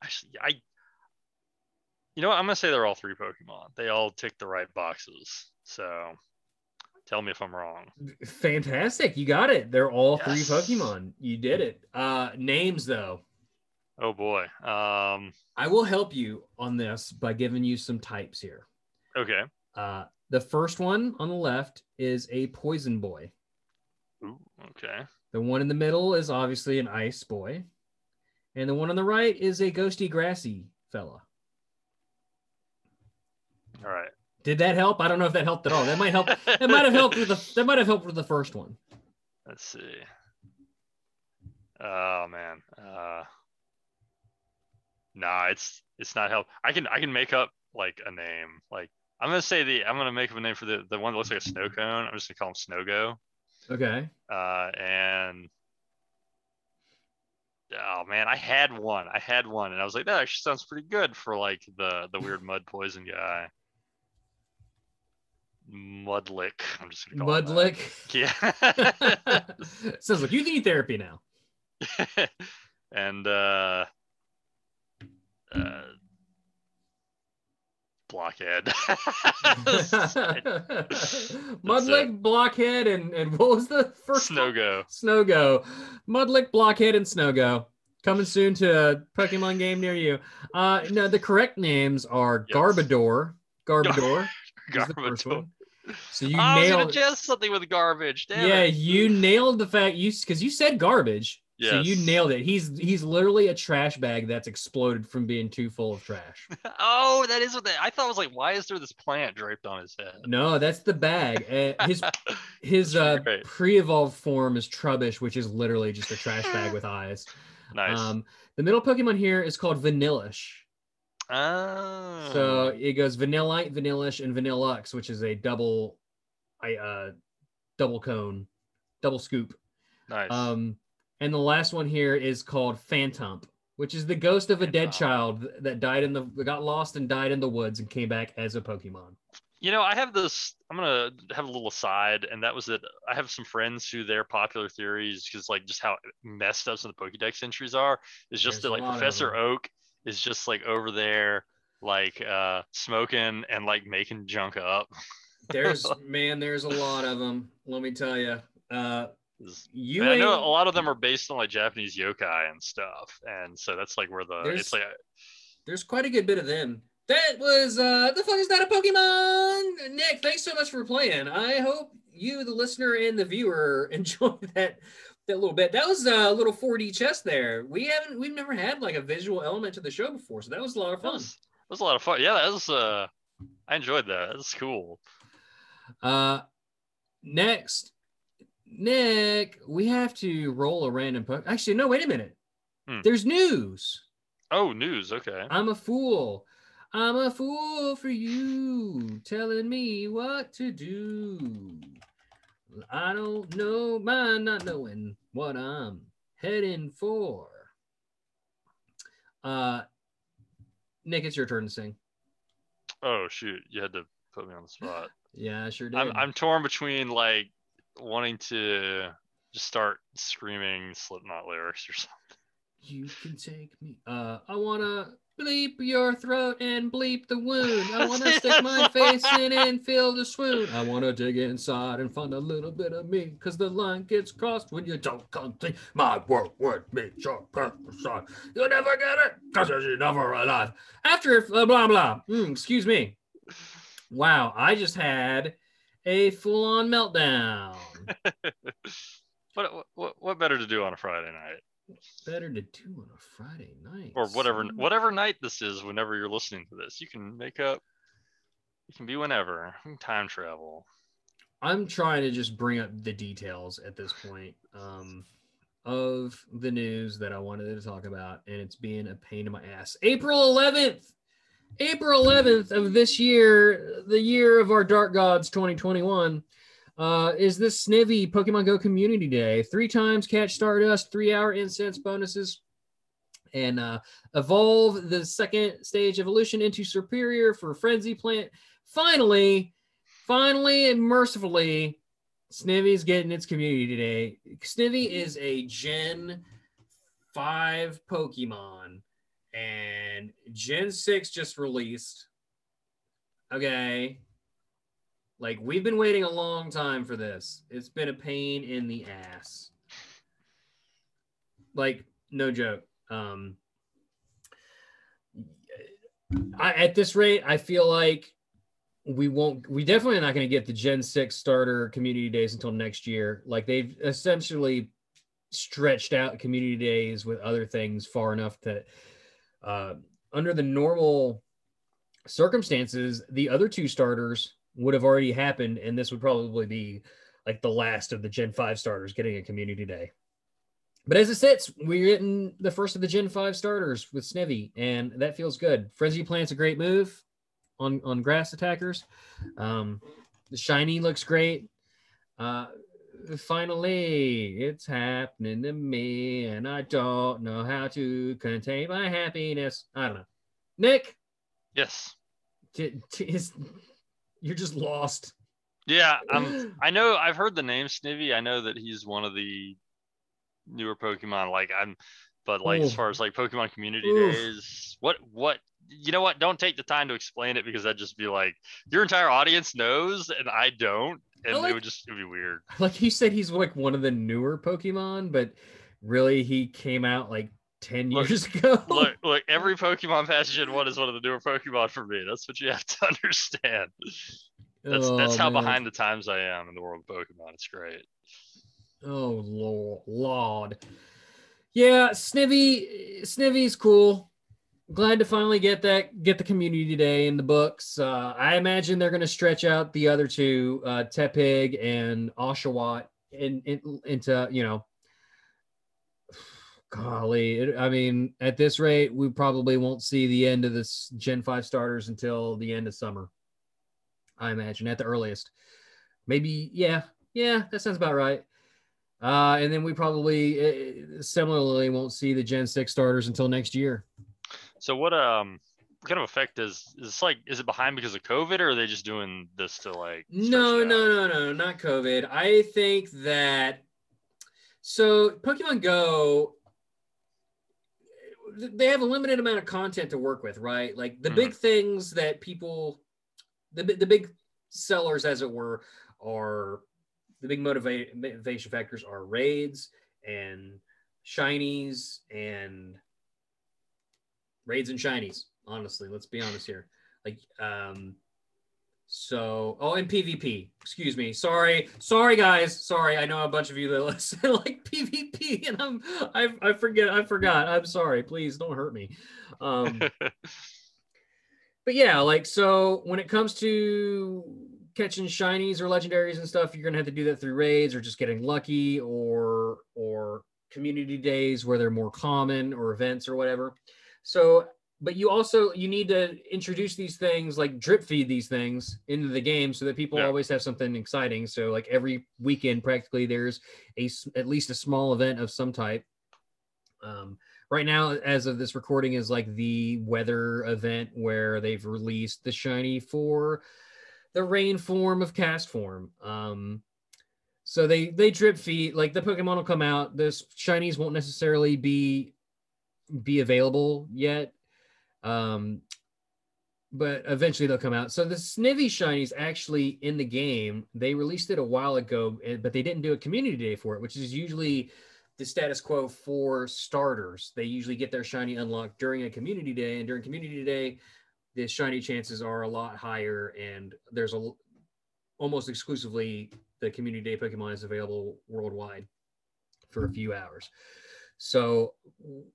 Actually, you know what? I'm gonna say they're all three Pokemon. They all tick the right boxes. So, tell me if I'm wrong. Fantastic, you got it. They're all three Pokemon. You did it. Names though. Oh boy. I will help you on this by giving you some types here. Okay. The first one on the left is a Poison Boy. Ooh, okay. The one in the middle is obviously an Ice Boy. And the one on the right is a ghosty, grassy fella. All right. Did that help? I don't know if that helped at all. That might help. That might have helped with the. That might have helped with the first one. Let's see. Oh man. Nah, it's not help. I can make up like a name. Like I'm gonna make up a name for the one that looks like a snow cone. I'm just gonna call him Snowgo. Okay. And. Oh man, I had one and I was like, that actually sounds pretty good for like the weird mud poison guy. Mudlick. I'm just gonna call it Mudlick. Yeah. Sounds like you can eat therapy now. And Blockhead. Mudlick, Blockhead, and what was the first one? Snowgo. Mudlick, Blockhead, and Snowgo. Coming soon to a Pokemon game near you. No, the correct names are Garbodor. Garbodor. So you nailed something with garbage. Damn it. You nailed the fact because you said garbage. Yes. So you nailed it. He's literally a trash bag that's exploded from being too full of trash. Oh, that is what that. I thought it was like, why is there this plant draped on his head? No, that's the bag. His pre-evolved form is Trubbish, which is literally just a trash bag with eyes. Nice. The middle Pokemon here is called Vanillux. Oh. So it goes Vanillite, Vanillux, and Vanillux, which is a double cone, double scoop. Nice. And the last one here is called Phantump, which is the ghost of a dead child that got lost and died in the woods and came back as a Pokemon. You know, I have this, I'm going to have a little aside, and that was that I have some friends who their popular theories, because like just how messed up some of the Pokedex entries are, is just that like Professor Oak is just like over there, like smoking and like making junk up. There's a lot of them, let me tell you. I know a lot of them are based on like Japanese yokai and stuff, and so that's like where there's quite a good bit of them. That was The Fuck Is That a Pokemon? Nick, thanks so much for playing. I hope you, the listener and the viewer, enjoyed that little bit. That was a little 4D chess there. We've never had like a visual element to the show before, so that was a lot of fun. That was a lot of fun. Yeah, that was I enjoyed that. That's cool. Next. Nick, we have to roll a random poke. Actually, no, wait a minute. There's news. Oh, news. Okay. I'm a fool for you telling me what to do. I don't know, mind not knowing what I'm heading for. Nick, it's your turn to sing. Oh, shoot. You had to put me on the spot. Yeah, I sure did. I'm torn between like wanting to just start screaming Slipknot lyrics or something. You can take me. I wanna bleep your throat and bleep the wound. I wanna stick my face in and feel the swoon. I wanna dig inside and find a little bit of me, cause the line gets crossed when you don't complete my work with me. Short purpose on. You'll never get it, cause you're never alive. After blah blah. Excuse me. Wow, I just had a full-on meltdown. What better to do on a Friday night? Or whatever night this is, whenever you're listening to this. You can make up. It can be whenever. You can time travel. I'm trying to just bring up the details at this point of the news that I wanted to talk about, and it's being a pain in my ass. April 11th. April 11th of this year, the year of our Dark Gods 2021, is this Snivy Pokemon Go Community Day. 3 times catch Stardust, 3-hour incense bonuses, and evolve the second stage evolution into Superior for Frenzy Plant. Finally and mercifully, Snivy's getting its community day. Snivy is a Gen 5 Pokemon. And Gen 6 just released. Okay. Like, we've been waiting a long time for this. It's been a pain in the ass. Like, no joke. At this rate, I feel like we definitely are not going to get the Gen 6 starter community days until next year. Like, they've essentially stretched out community days with other things far enough that under the normal circumstances, the other 2 starters would have already happened, and this would probably be like the last of the Gen 5 starters getting a community day. But as it sits, we're getting the first of the Gen 5 starters with Snivy, and that feels good. Frenzy Plant's a great move on grass attackers. The shiny looks great. Finally, it's happening to me, and I don't know how to contain my happiness. I don't know. Nick? Yes. You're just lost. Yeah, I know. I've heard the name Snivy. I know that he's one of the newer Pokemon. As far as like Pokemon Community Days, what? You know what? Don't take the time to explain it, because I'd just be like, your entire audience knows, and I don't. And like, it would be weird. Like, you said, he's like one of the newer Pokemon, but really he came out like 10 years ago. Look, every Pokemon past Gen 1 is one of the newer Pokemon for me. That's what you have to understand. That's how behind the times I am in the world of Pokemon. It's great. Oh, Lord. Yeah, Snivy's cool. Glad to finally get the community day in the books. I imagine they're going to stretch out the other two, Tepig and Oshawott, into, you know, golly. I mean, at this rate, we probably won't see the end of this Gen 5 starters until the end of summer, I imagine, at the earliest. Maybe, yeah, that sounds about right. And then we probably, similarly, won't see the Gen 6 starters until next year. So what kind of effect is it behind because of COVID, or are they just doing this to like? No, not COVID. I think that, so Pokemon Go, they have a limited amount of content to work with, right? Like the big things that people, the big sellers, as it were, are the big motivation factors are raids and shinies and shinies, honestly. Let's be honest here. Like, and PvP. Excuse me. Sorry, guys. Sorry. I know a bunch of you that listen like PvP, and I forgot. I'm sorry. Please don't hurt me. But yeah, like, so when it comes to catching shinies or legendaries and stuff, you're gonna have to do that through raids or just getting lucky or community days where they're more common, or events or whatever. So, but you need to introduce these things, like drip feed these things into the game so that people always have something exciting. So like every weekend practically there's at least a small event of some type. Right now, as of this recording, is like the weather event where they've released the shiny for the rain form of cast form. So they drip feed, like the Pokemon will come out. Those shinies won't necessarily be available yet, but eventually they'll come out. So the Snivy shinies actually in the game, they released it a while ago, but they didn't do a community day for it, which is usually the status quo for starters. They usually get their shiny unlocked during a community day, and during community day the shiny chances are a lot higher, and there's almost exclusively the community day Pokemon is available worldwide for a few hours. So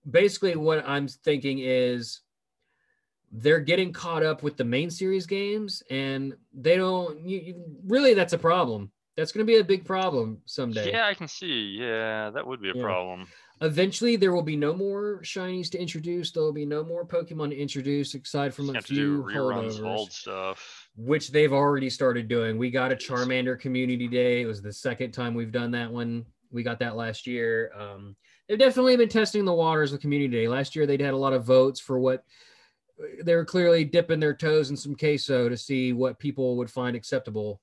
basically what I'm thinking is they're getting caught up with the main series games, and they don't really, that's a problem. That's going to be a big problem someday. Yeah, I can see. Yeah, that would be a problem. Eventually there will be no more shinies to introduce. There'll be no more Pokemon to introduce, aside from a few reruns of old stuff, which they've already started doing. We got a Charmander community day. It was the second time we've done that one. We got that last year. They've definitely been testing the waters with community day. Last year, they'd had a lot of votes for what they were clearly dipping their toes in some queso to see what people would find acceptable.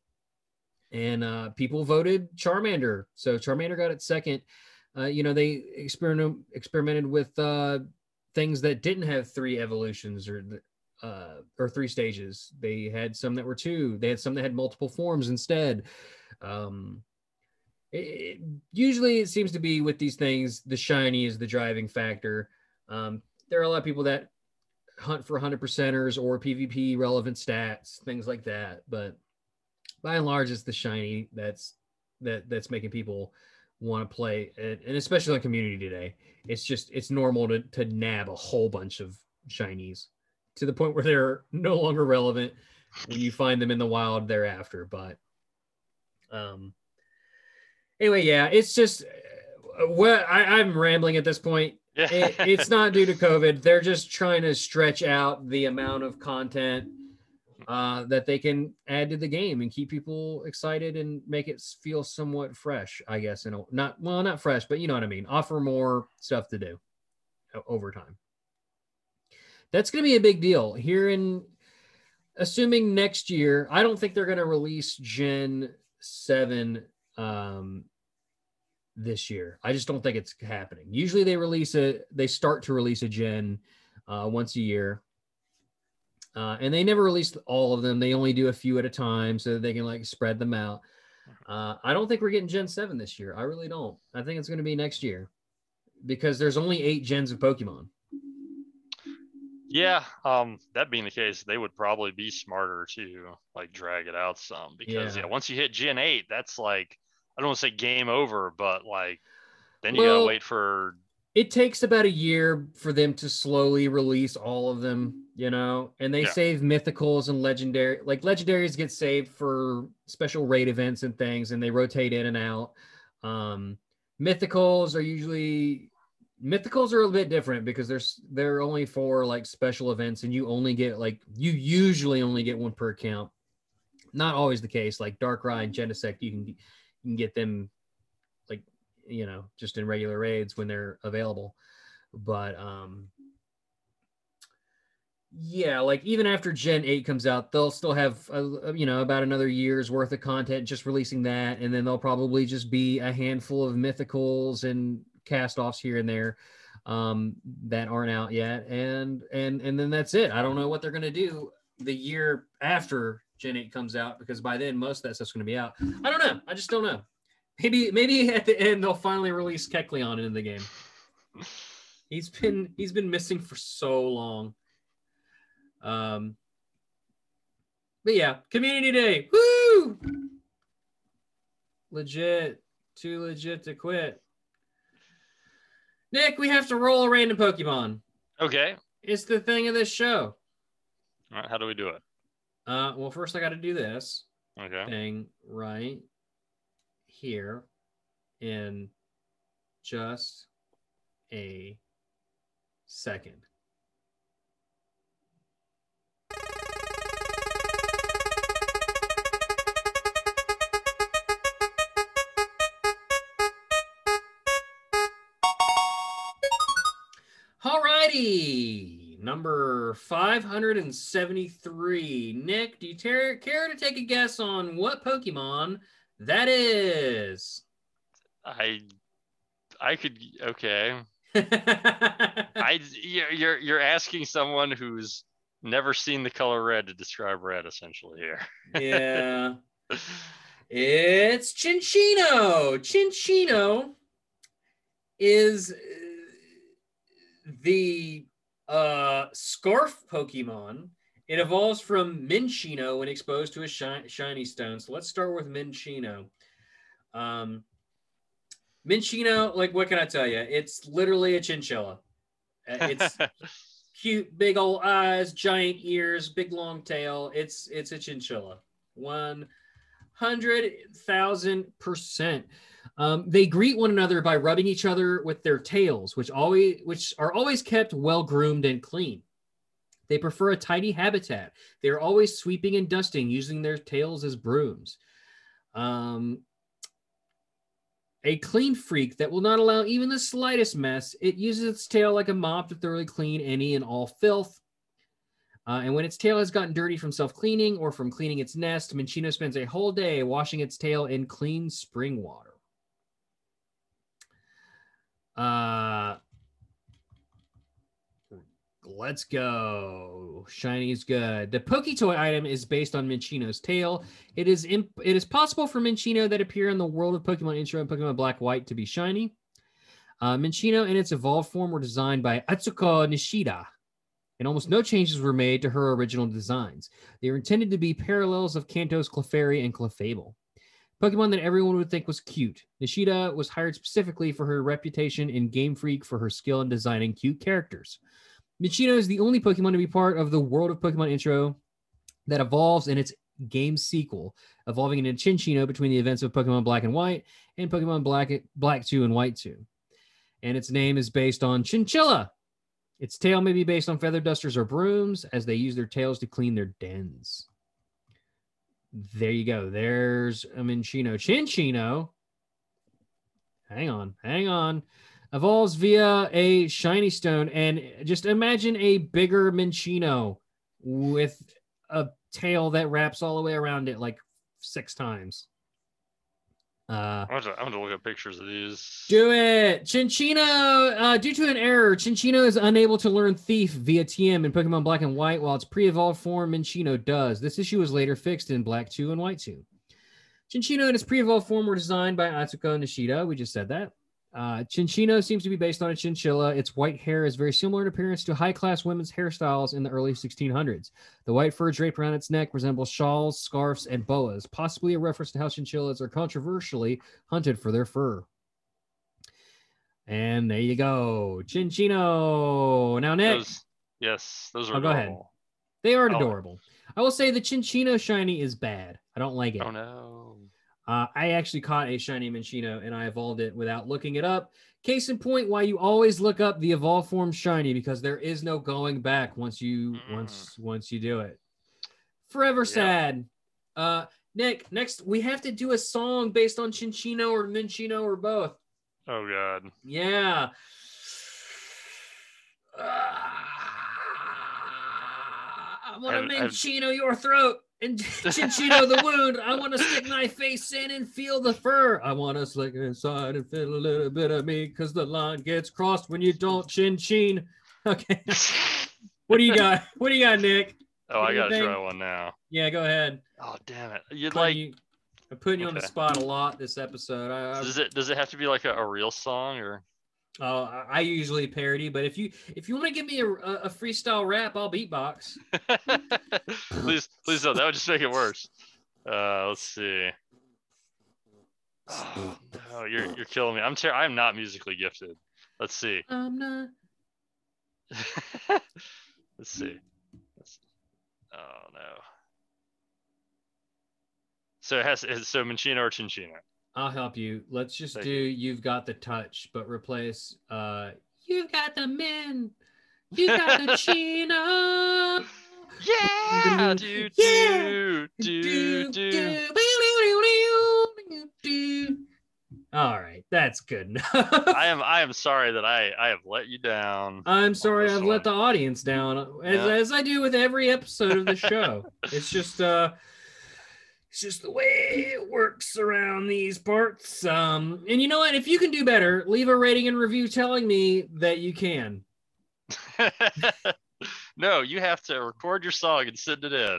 And people voted Charmander. So Charmander got it second. They experimented with things that didn't have three evolutions or three stages. They had some that were two. They had some that had multiple forms instead. Usually it seems to be with these things, the shiny is the driving factor. There are a lot of people that hunt for 100%ers or PvP relevant stats, things like that. But by and large, it's the shiny that's making people want to play. And especially on community today, it's normal to nab a whole bunch of shinies to the point where they're no longer relevant when you find them in the wild thereafter. But, anyway, yeah, it's just I'm rambling at this point. It's not due to COVID. They're just trying to stretch out the amount of content that they can add to the game and keep people excited and make it feel somewhat fresh, I guess. Not fresh, but you know what I mean. Offer more stuff to do over time. That's going to be a big deal here assuming next year. I don't think they're going to release Gen 7 this year. I just don't think it's happening. Usually they start to release a gen once a year, and they never release all of them. They only do a few at a time so that they can like spread them out. I don't think we're getting Gen 7 this year. I really don't. I think it's going to be next year because there's only 8 gens of Pokemon. Yeah, that being the case, they would probably be smarter to like drag it out some because once you hit Gen 8, that's like, I don't want to say game over, but like then you gotta wait for it takes about a year for them to slowly release all of them, you know, and they save mythicals and legendary, like legendaries get saved for special raid events and things, and they rotate in and out. Mythicals are a bit different because they're only for like special events, and you only get like, you usually only get one per account. Not always the case. Like Darkrai and Genesect, you can get them, like, you know, just in regular raids when they're available. But yeah, like even after Gen 8 comes out, they'll still have you know, about another year's worth of content just releasing that, and then they'll probably just be a handful of mythicals and cast-offs here and there that aren't out yet, and then that's it. I don't know what they're gonna do the year after Gen 8 comes out, because by then most of that stuff's gonna be out. I don't know. I just don't know. Maybe at the end they'll finally release Kecleon into the game. He's been missing for so long. But yeah, Community Day. Woo! Legit. Too legit to quit. Nick, we have to roll a random Pokemon. Okay. It's the thing of this show. All right, how do we do it? Well, first I got to do this thing right here in just a second. Alrighty, number 573. Nick, do you care to take a guess on what Pokemon that is? I could. Okay. You're asking someone who's never seen The Color Red to describe red, essentially here. Yeah. It's Cinccino. Cinccino is the scarf Pokemon. It evolves from Minccino when exposed to a shiny stone. So let's start with Minccino. Minccino, like, what can I tell you? It's literally a chinchilla. It's cute, big old eyes, giant ears, big long tail. It's a chinchilla. 100,000%. They greet one another by rubbing each other with their tails, which are always kept well groomed and clean. They prefer a tidy habitat. They are always sweeping and dusting, using their tails as brooms. A clean freak that will not allow even the slightest mess. It uses its tail like a mop to thoroughly clean any and all filth. And when its tail has gotten dirty from self-cleaning or from cleaning its nest, Minccino spends a whole day washing its tail in clean spring water. Let's go. Shiny's good. The Poketoy item is based on Minccino's tail. It is possible for Minccino that appear in the World of Pokemon Intro and Pokemon Black White to be shiny. Minccino in its evolved form were designed by Atsuko Nishida, and almost no changes were made to her original designs. They were intended to be parallels of Kanto's Clefairy and Clefable, Pokemon that everyone would think was cute. Nishida was hired specifically for her reputation in Game Freak for her skill in designing cute characters. Minccino is the only Pokemon to be part of the World of Pokemon Intro that evolves in its game sequel, evolving into Cinccino between the events of Pokemon Black and White and Pokemon Black 2 and White 2. And its name is based on Chinchilla. Its tail may be based on feather dusters or brooms, as they use their tails to clean their dens. There you go. There's a Minccino. Cinccino, hang on, evolves via a shiny stone, and just imagine a bigger Minccino with a tail that wraps all the way around it like 6 times. I'm going to look at pictures of these. Do it. Cinccino, due to an error, Cinccino is unable to learn Thief via TM in Pokemon Black and White, while its pre-evolved form, Minccino, does. This issue was later fixed in Black 2 and White 2. Cinccino and its pre-evolved form were designed by Atsuko Nishida. We just said that. Cinccino seems to be based on a chinchilla. Its white hair is very similar in appearance to high-class women's hairstyles in the early 1600s. The white fur draped around its neck resembles shawls, scarves, and boas, possibly a reference to how chinchillas are controversially hunted for their fur. And there you go. Cinccino. Now, Nick. Those are adorable. Go ahead. They are adorable. I will say the Cinccino shiny is bad. I don't like it. Oh, no. I actually caught a shiny Minccino, and I evolved it without looking it up. Case in point, why you always look up the evolved form shiny, because there is no going back once you once you do it. Forever sad. Nick, next we have to do a song based on Cinccino or Minccino or both. Oh God. Yeah. I want to Minccino your throat and Cinccino the wound. I want to stick my face in and feel the fur. I want to slick inside and feel a little bit of me, because the line gets crossed when you don't Cinccino. Okay. What do you got? What do you got, Nick? Oh, I gotta try one now. Yeah, go ahead. Oh, damn it! I'm putting you on the spot a lot this episode. Does it have to be like a real song or? Oh, I usually parody, but if you want to give me a freestyle rap, I'll beatbox. please don't. That would just make it worse. Let's see. Oh, no, you're killing me. I'm not musically gifted. Let's see. I'm not. Let's see. Oh no. So so Minccino or Cinccino? I'll help you. Let's just You've Got the Touch, but replace You've Got the Min. You got the Chino. Yeah. All right, that's good enough. I am sorry that I have let you down. I'm sorry I've let the audience down, as I do with every episode of the show. It's just the way it works around these parts. And you know what? If you can do better, leave a rating and review telling me that you can. No, you have to record your song and send it in.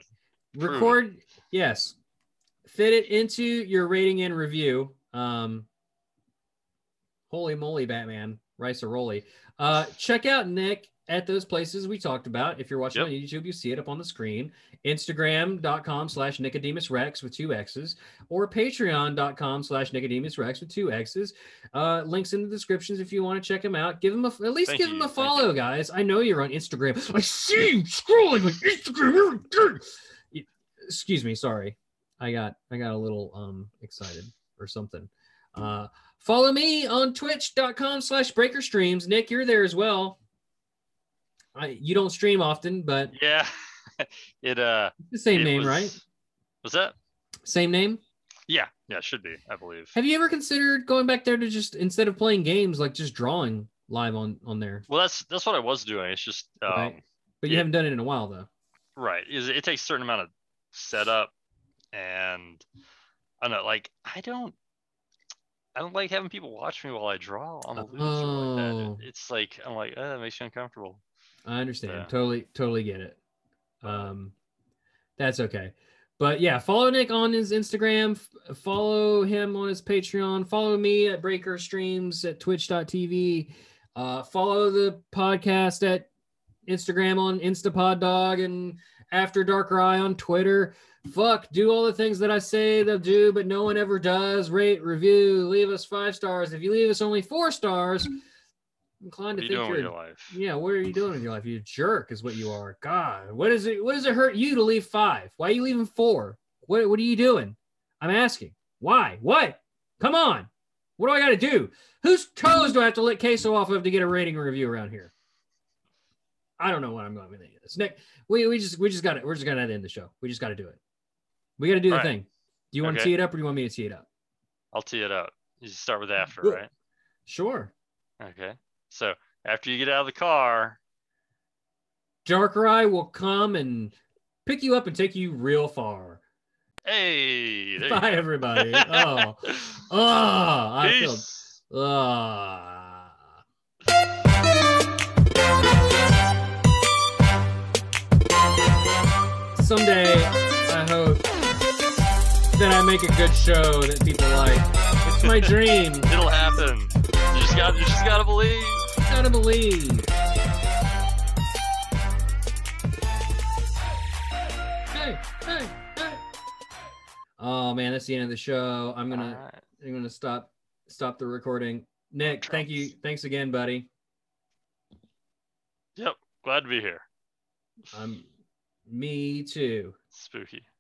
Record, yes. Fit it into your rating and review. Holy moly, Batman, rice-a-rolly. Check out Nick at those places we talked about. If you're watching on YouTube, you see it up on the screen. Instagram.com/NicodemusRex with 2 X's, or Patreon.com/NicodemusRex with 2 X's. Links in the descriptions if you want to check them out. Give them a follow, guys. I know you're on Instagram. I see you scrolling on Instagram. Excuse me, sorry. I got a little excited or something. Follow me on twitch.com/breaker streams. Nick, you're there as well. You don't stream often, but yeah, it's the same name, right? What's that? Same name? Yeah, it should be, I believe. Have you ever considered going back there to just, instead of playing games, like just drawing live on there? Well, that's what I was doing. It's just, right. But you haven't done it in a while though. Right. It takes a certain amount of setup, and I don't know, like I don't like having people watch me while I draw on the loose. Like that. It's like, I'm like, that makes you uncomfortable. I understand. Yeah. Totally get it. That's okay. But yeah, follow Nick on his Instagram. Follow him on his Patreon. Follow me at Breaker Streams at twitch.tv. Follow the podcast at Instagram on InstaPodDog and After Darker Eye on Twitter. Do all the things that I say they'll do, but no one ever does. Rate, review, leave us 5 stars. If you leave us only 4 stars, I'm inclined to think you're life. Yeah, what are you doing in your life? You jerk is what you are. God, what does it hurt you to leave 5? Why are you leaving 4? What are you doing? I'm asking. Why? What? Come on. What do I gotta do? Whose toes do I have to lick queso off of to get a rating or review around here? I don't know what I'm going to think of this. Nick, we just got it. We're just gonna end the show. We just gotta do it. We got to do the thing. Do you want to tee it up, or do you want me to tee it up? I'll tee it up. You start with after, right? Sure. Okay. So after you get out of the car, Darkrai will come and pick you up and take you real far. Hey. Bye, everybody. Peace. Someday, I hope that I make a good show that people like. It's my dream. It'll happen. You just gotta believe. You gotta believe. Hey. Oh man, that's the end of the show. I'm gonna stop the recording. Nick, thank you. Thanks again, buddy. Yep, glad to be here. Me too. Spooky.